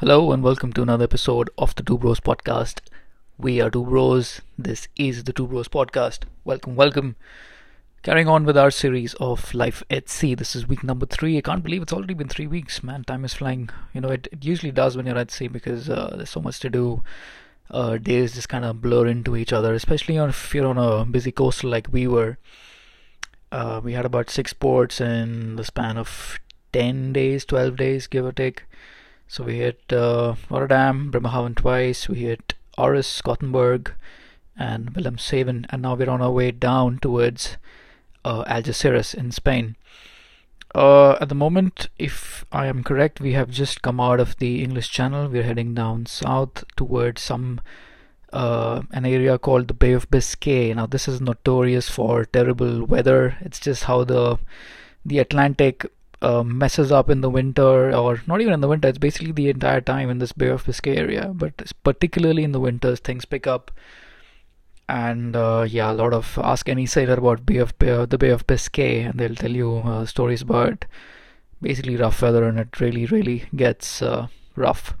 Hello and welcome to another episode of the 2Bros Podcast. We are 2Bros. This is the 2Bros Podcast. Welcome. Carrying on with our series of Life at Sea. This is week number 3. I can't believe it's already been 3 weeks. Man, time is flying. You know, it usually does when you're at sea because there's so much to do. Days just kind of blur into each other, especially if you're on a busy coastal like we were. We had about 6 ports in the span of 10 days, 12 days, give or take. So we hit Rotterdam, Bremerhaven twice, we hit Oris, Gothenburg, and Wilhelmshaven, and now we're on our way down towards Algeciras in Spain. At the moment, if I am correct, we have just come out of the English Channel. We're heading down south towards an area called the Bay of Biscay. Now, this is notorious for terrible weather. It's just how the Atlantic messes up in the winter, or not even in the winter, it's basically the entire time in this Bay of Biscay area, but particularly in the winters things pick up, and a lot of ask any sailor about the Bay of Biscay and they'll tell you stories about basically rough weather, and it really gets rough.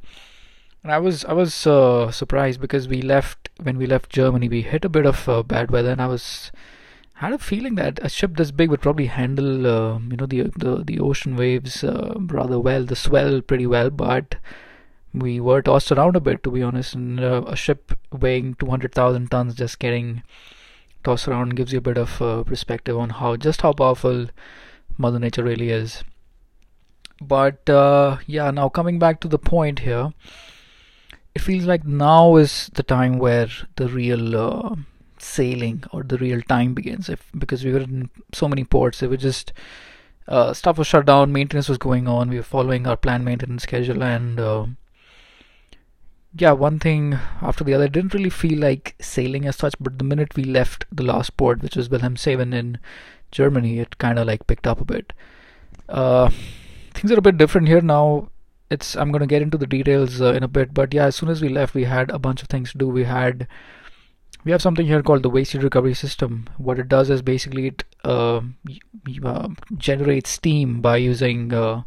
And I was surprised because when we left Germany we hit a bit of bad weather, and I had a feeling that a ship this big would probably handle, the ocean waves rather well, the swell pretty well, but we were tossed around a bit, to be honest, and a ship weighing 200,000 tons just getting tossed around gives you a bit of perspective on how powerful Mother Nature really is. But, now coming back to the point here, it feels like now is the time where the real sailing or the real time begins, because we were in so many ports. It was just stuff was shut down, maintenance was going on, we were following our planned maintenance schedule, and one thing after the other. It didn't really feel like sailing as such, but the minute we left the last port, which was Wilhelmshaven in Germany, it kind of like picked up a bit. Things are a bit different here now. I'm going to get into the details in a bit, but as soon as we left we had a bunch of things to do. We have something here called the waste heat recovery system. What it does is basically it generates steam by using the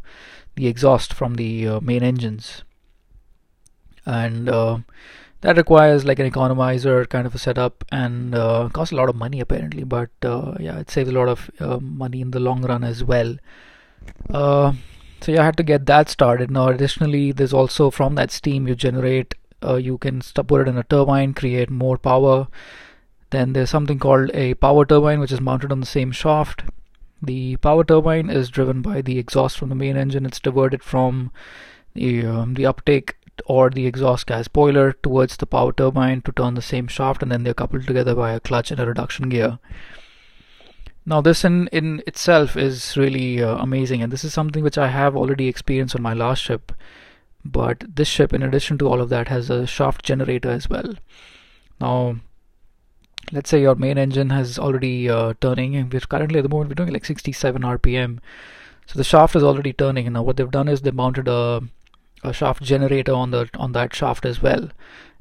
exhaust from the main engines. And that requires like an economizer kind of a setup, and costs a lot of money apparently. But it saves a lot of money in the long run as well. I had to get that started. Now, additionally, there's also from that steam you generate, you can put it in a turbine, create more power. Then there's something called a power turbine, which is mounted on the same shaft. The power turbine is driven by the exhaust from the main engine. It's diverted from the uptake or the exhaust gas boiler towards the power turbine to turn the same shaft, and then they're coupled together by a clutch and a reduction gear. Now, this in itself is really amazing, and this is something which I have already experienced on my last ship. But this ship, in addition to all of that, has a shaft generator as well. Now, let's say your main engine has already turning, and we're doing like 67 RPM. So the shaft is already turning. Now, what they've done is they mounted a shaft generator on that shaft as well,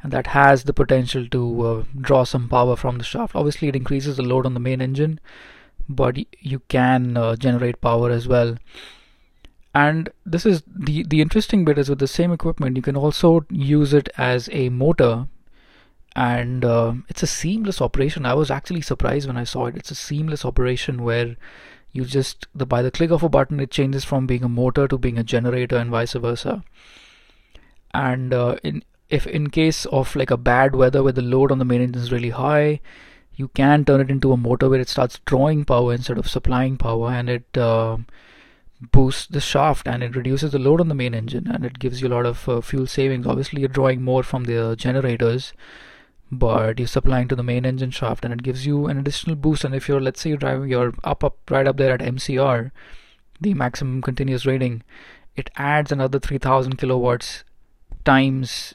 and that has the potential to draw some power from the shaft. Obviously, it increases the load on the main engine, but you can generate power as well. And this is the interesting bit is with the same equipment, you can also use it as a motor, and it's a seamless operation. I was actually surprised when I saw it. It's a seamless operation where you just, by the click of a button, it changes from being a motor to being a generator and vice versa. And in case of like a bad weather where the load on the main engine is really high, you can turn it into a motor where it starts drawing power instead of supplying power, and it boosts the shaft and it reduces the load on the main engine, and it gives you a lot of fuel savings. Obviously, you're drawing more from the generators, but you're supplying to the main engine shaft, and it gives you an additional boost. And if you're, let's say, you're driving, you're up right up there at MCR, the maximum continuous rating, it adds another 3,000 kilowatts times.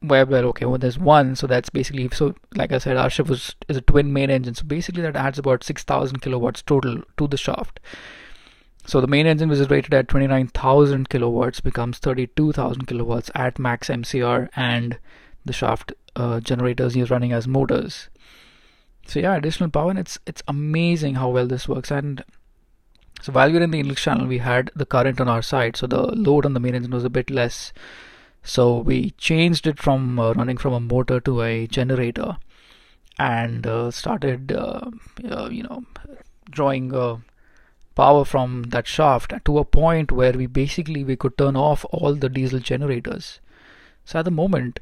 There's one, so that's basically, so like I said, our ship is a twin main engine, so basically that adds about 6,000 kilowatts total to the shaft. So the main engine, which is rated at 29,000 kilowatts, becomes 32,000 kilowatts at max MCR, and the shaft generators is running as motors. So additional power, and it's amazing how well this works. And so while we were in the English Channel, we had the current on our side, so the load on the main engine was a bit less. So we changed it from running from a motor to a generator, and started drawing power from that shaft to a point where we could turn off all the diesel generators. So at the moment,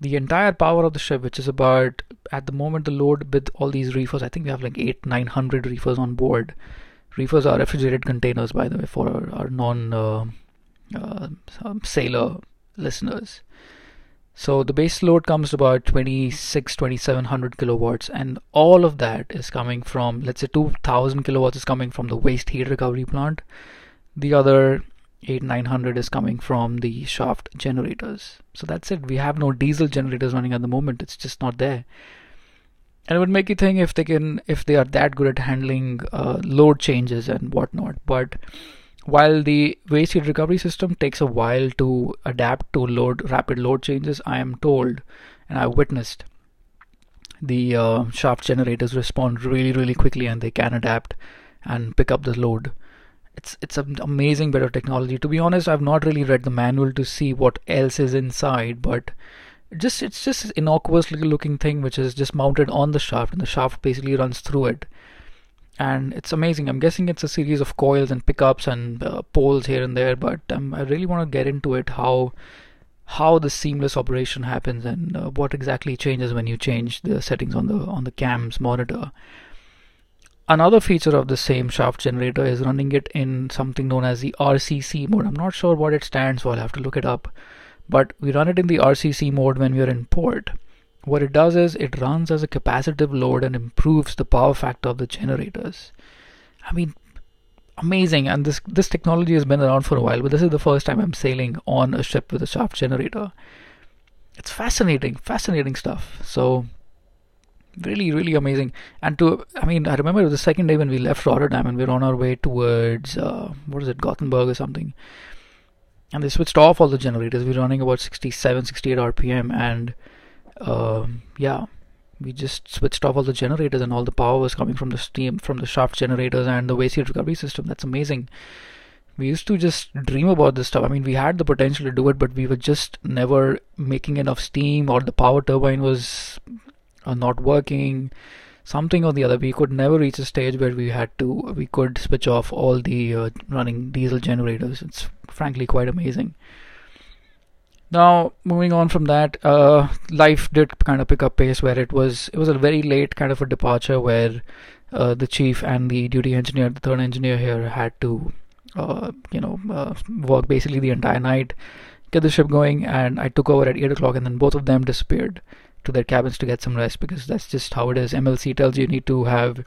the entire power of the ship, which is about, at the moment, the load with all these reefers, I think we have like 800-900 reefers on board. Reefers are refrigerated containers, by the way, for our non-sailor listeners. So the base load comes to about 2,700 kilowatts, and all of that is coming from, let's say, 2,000 kilowatts is coming from the waste heat recovery plant. The other 800-900 is coming from the shaft generators. So that's it. We have no diesel generators running at the moment. It's just not there. And it would make you think if they are that good at handling load changes and whatnot. But while the waste heat recovery system takes a while to adapt to rapid load changes, I am told, and I witnessed, the shaft generators respond really, really quickly, and they can adapt and pick up the load. It's an amazing bit of technology. To be honest, I've not really read the manual to see what else is inside, but it's just an innocuous looking thing which is just mounted on the shaft, and the shaft basically runs through it. And it's amazing. I'm guessing it's a series of coils and pickups and poles here and there, but I really want to get into it, how the seamless operation happens, and what exactly changes when you change the settings on the CAMS monitor. Another feature of the same shaft generator is running it in something known as the RCC mode. I'm not sure what it stands for. I'll have to look it up. But we run it in the RCC mode when we're in port. What it does is it runs as a capacitive load and improves the power factor of the generators. I mean, amazing. And this technology has been around for a while, but this is the first time I'm sailing on a ship with a shaft generator. It's fascinating, fascinating stuff. So really, really amazing. And I remember it was the second day when we left Rotterdam, and we were on our way towards Gothenburg or something. And they switched off all the generators. We were running about 67, 68 RPM, and we just switched off all the generators, and all the power was coming from the steam, from the shaft generators and the waste heat recovery system. That's amazing. We used to just dream about this stuff. I mean, we had the potential to do it, but we were just never making enough steam, or the power turbine was not working, something or the other. We could never reach a stage where we could switch off all the running diesel generators. It's frankly quite amazing. Now, moving on from that, life did kind of pick up pace, where it was a very late kind of a departure, where the chief and the duty engineer, the third engineer here, had to work basically the entire night, get the ship going, and I took over at 8 o'clock, and then both of them disappeared to their cabins to get some rest, because that's just how it is. MLC tells you need to have a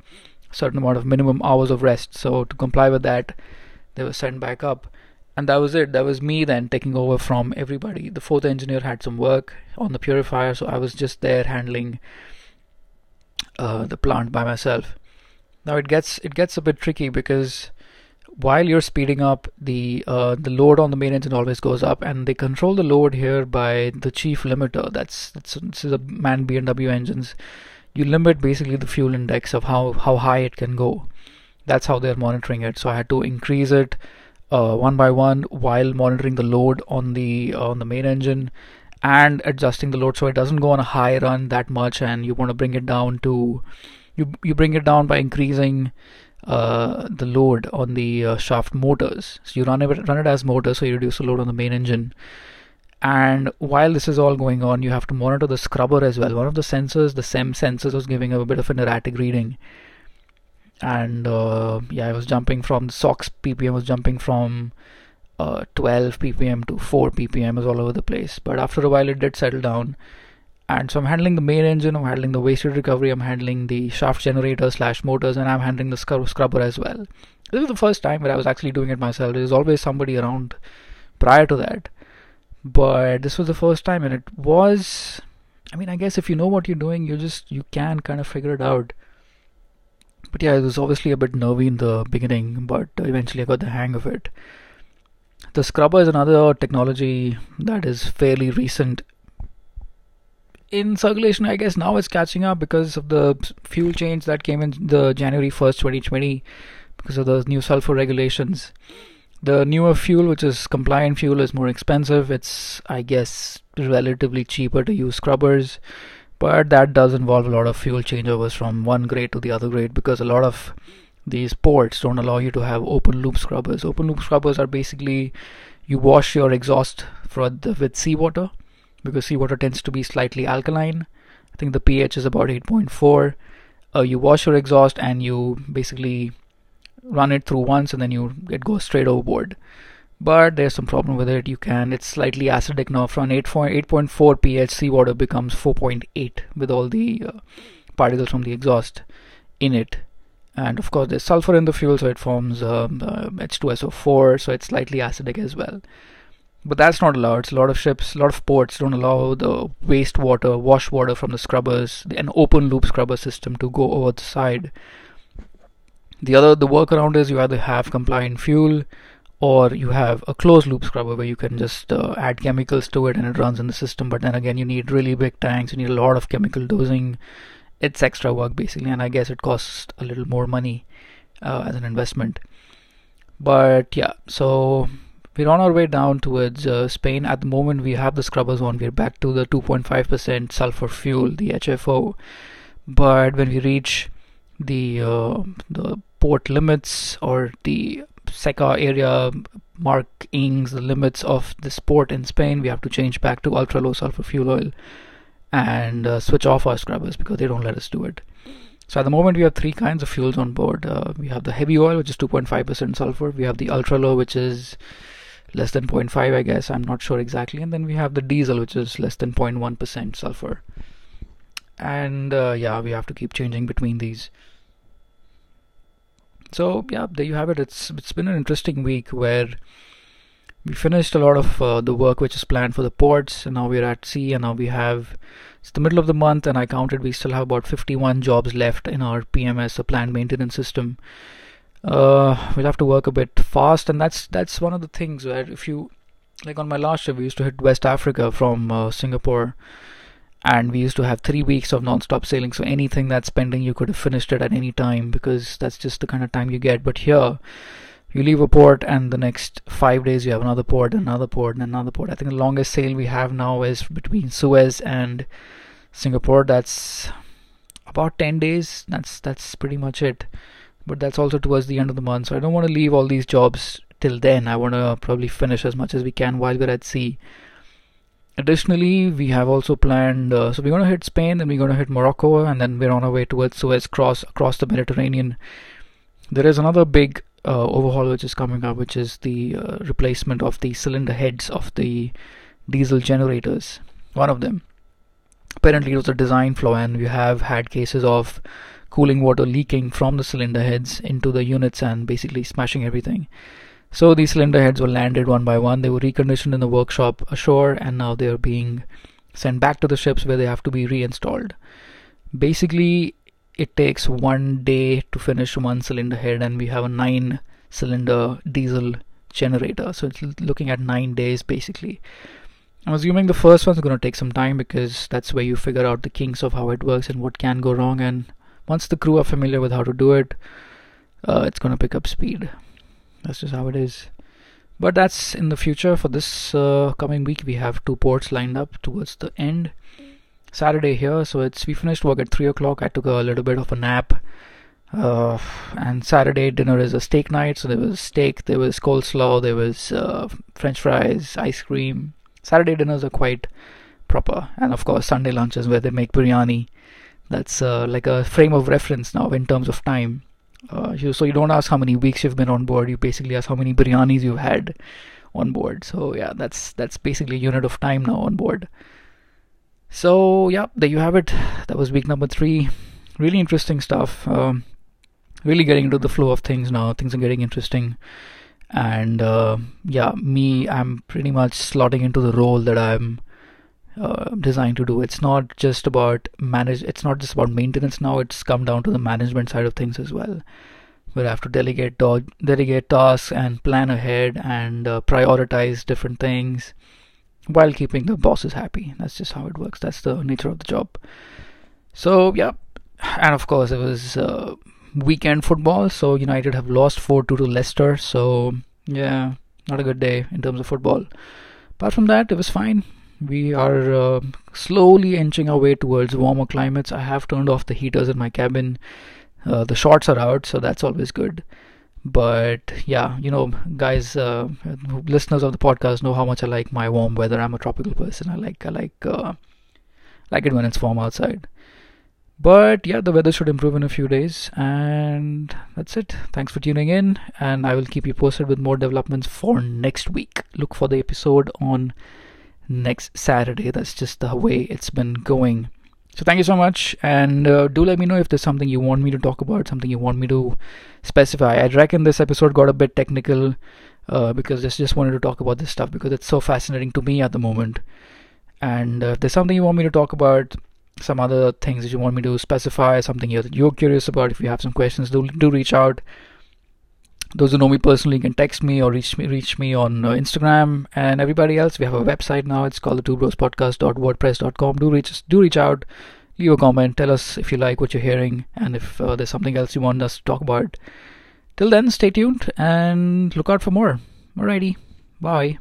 certain amount of minimum hours of rest, so to comply with that, they were sent back up. And that was it. That was me then taking over from everybody. The fourth engineer had some work on the purifier, so I was just there handling the plant by myself. Now it gets a bit tricky, because while you're speeding up, the load on the main engine always goes up, and they control the load here by the chief limiter. This is a MAN B&W engines. You limit basically the fuel index of how high it can go. That's how they're monitoring it. So I had to increase it one by one while monitoring the load on the main engine and adjusting the load so it doesn't go on a high run that much, and you want to bring it down to you bring it down by increasing the load on the shaft motors. So you run it as motors, so you reduce the load on the main engine. And while this is all going on, you have to monitor the scrubber as well. One of the sensors, the SEM sensors, was giving a bit of an erratic reading, and I was jumping from the SOx ppm, was jumping from 12 ppm to 4 ppm, was all over the place. But after a while, it did settle down. And so I'm handling the main engine, I'm handling the waste heat recovery, I'm handling the shaft generator / motors, and I'm handling the scrubber as well. This is the first time where I was actually doing it myself. There was always somebody around prior to that. But this was the first time, and it was, I mean, I guess if you know what you're doing, you can kind of figure it out. But yeah, it was obviously a bit nervy in the beginning, but eventually I got the hang of it. The scrubber is another technology that is fairly recent in circulation. I guess now it's catching up because of the fuel change that came in the January 1st, 2020, because of those new sulfur regulations. The newer fuel, which is compliant fuel, is more expensive. It's, I guess, relatively cheaper to use scrubbers, but that does involve a lot of fuel changeovers from one grade to the other grade, because a lot of these ports don't allow you to have open loop scrubbers. Open loop scrubbers are basically you wash your exhaust with seawater, because seawater tends to be slightly alkaline. I think the pH is about 8.4. You wash your exhaust and you basically run it through once, and then it goes straight overboard. But there's some problem with it. It's slightly acidic now. From 8.4 pH, seawater becomes 4.8 with all the particles from the exhaust in it. And of course, there's sulfur in the fuel, so it forms H2SO4, so it's slightly acidic as well. But that's not allowed. So a lot of ships, a lot of ports don't allow the wastewater, wash water from the scrubbers, an open loop scrubber system to go over the side. The workaround is you either have compliant fuel or you have a closed loop scrubber where you can just add chemicals to it and it runs in the system. But then again, you need really big tanks, you need a lot of chemical dosing. It's extra work basically, and I guess it costs a little more money as an investment. But yeah, so we're on our way down towards Spain. At the moment, we have the scrubbers on. We're back to the 2.5% sulfur fuel, the HFO. But when we reach the port limits, or the SECA area markings, the limits of this port in Spain, we have to change back to ultra low sulfur fuel oil and switch off our scrubbers, because they don't let us do it. So at the moment, we have three kinds of fuels on board. We have the heavy oil, which is 2.5% sulfur. We have the ultra low, which is less than 0.5, I guess. I'm not sure exactly. And then we have the diesel, which is less than 0.1% sulfur. And yeah, we have to keep changing between these. So yeah, there you have it. It's been an interesting week where we finished a lot of the work which is planned for the ports, and now we're at sea, and now we have, it's the middle of the month, and I counted we still have about 51 jobs left in our PMS, a planned maintenance system. We'll have to work a bit fast, and that's one of the things where, if you, like on my last trip, we used to hit West Africa from Singapore, and we used to have 3 weeks of non-stop sailing, so anything that's pending, you could have finished it at any time, because that's just the kind of time you get. But here, you leave a port, and the next 5 days you have another port, another port, and another port. I think the longest sail we have now is between Suez and Singapore. That's about 10 days. That's pretty much it. But that's also towards the end of the month, so I don't want to leave all these jobs till then. I want to probably finish as much as we can while we're at sea. Additionally, we have also planned, so we're going to hit Spain, then we're going to hit Morocco, and then we're on our way towards Suez Cross, across the Mediterranean. There is another big overhaul which is coming up, which is the replacement of the cylinder heads of the diesel generators, one of them. Apparently it was a design flaw, and we have had cases of cooling water leaking from the cylinder heads into the units and basically smashing everything. So these cylinder heads were landed one by one, they were reconditioned in the workshop ashore, and now they are being sent back to the ships where they have to be reinstalled. Basically, it takes 1 day to finish one cylinder head, and we have a 9-cylinder diesel generator, so it's looking at 9 days basically. I'm assuming the first one's going to take some time, because that's where you figure out the kinks of how it works and what can go wrong, and once the crew are familiar with how to do it, it's going to pick up speed. That's just how it is. But that's in the future. For this coming week, we have 2 ports lined up towards the end. Saturday here, so we finished work at 3 o'clock. I took a little bit of a nap, and Saturday dinner is a steak night, so there was steak, there was coleslaw, there was french fries, ice cream. Saturday dinners are quite proper, and of course Sunday lunches, where they make biryani. That's like a frame of reference now in terms of time, so you don't ask how many weeks you've been on board, you basically ask how many biryanis you've had on board. So yeah, that's basically a unit of time now on board. So yeah, there you have it. That was week number 3. Really interesting stuff. Really getting into the flow of things now. Things are getting interesting. And yeah, I'm pretty much slotting into the role that I'm designed to do. It's not just about maintenance now. It's come down to the management side of things as well, where I have to delegate tasks and plan ahead and prioritize different things, while keeping the bosses happy. That's just how it works. That's the nature of the job. So yeah, and of course it was weekend football. So United have lost 4-2 to Leicester. So Yeah, not a good day in terms of football. Apart from that, it was fine. We are slowly inching our way towards warmer climates. I have turned off the heaters in my cabin. The shorts are out, so that's always good. But yeah, you know, guys, listeners of the podcast know how much I like my warm weather. I'm a tropical person. I like it when it's warm outside. But yeah, the weather should improve in a few days. And that's it. Thanks for tuning in. And I will keep you posted with more developments for next week. Look for the episode on next Saturday. That's just the way it's been going. So thank you so much. And do let me know if there's something you want me to talk about, something you want me to specify. I reckon this episode got a bit technical because I just wanted to talk about this stuff because it's so fascinating to me at the moment. And if there's something you want me to talk about, some other things that you want me to specify, something here that you're curious about, if you have some questions, do reach out. Those who know me personally can text me or reach me on Instagram. And everybody else, we have a website now. It's called the 2Bros Podcast.wordpress.com. Do reach out, leave a comment, tell us if you like what you're hearing, and if there's something else you want us to talk about. Till then, stay tuned and look out for more. Alrighty, bye.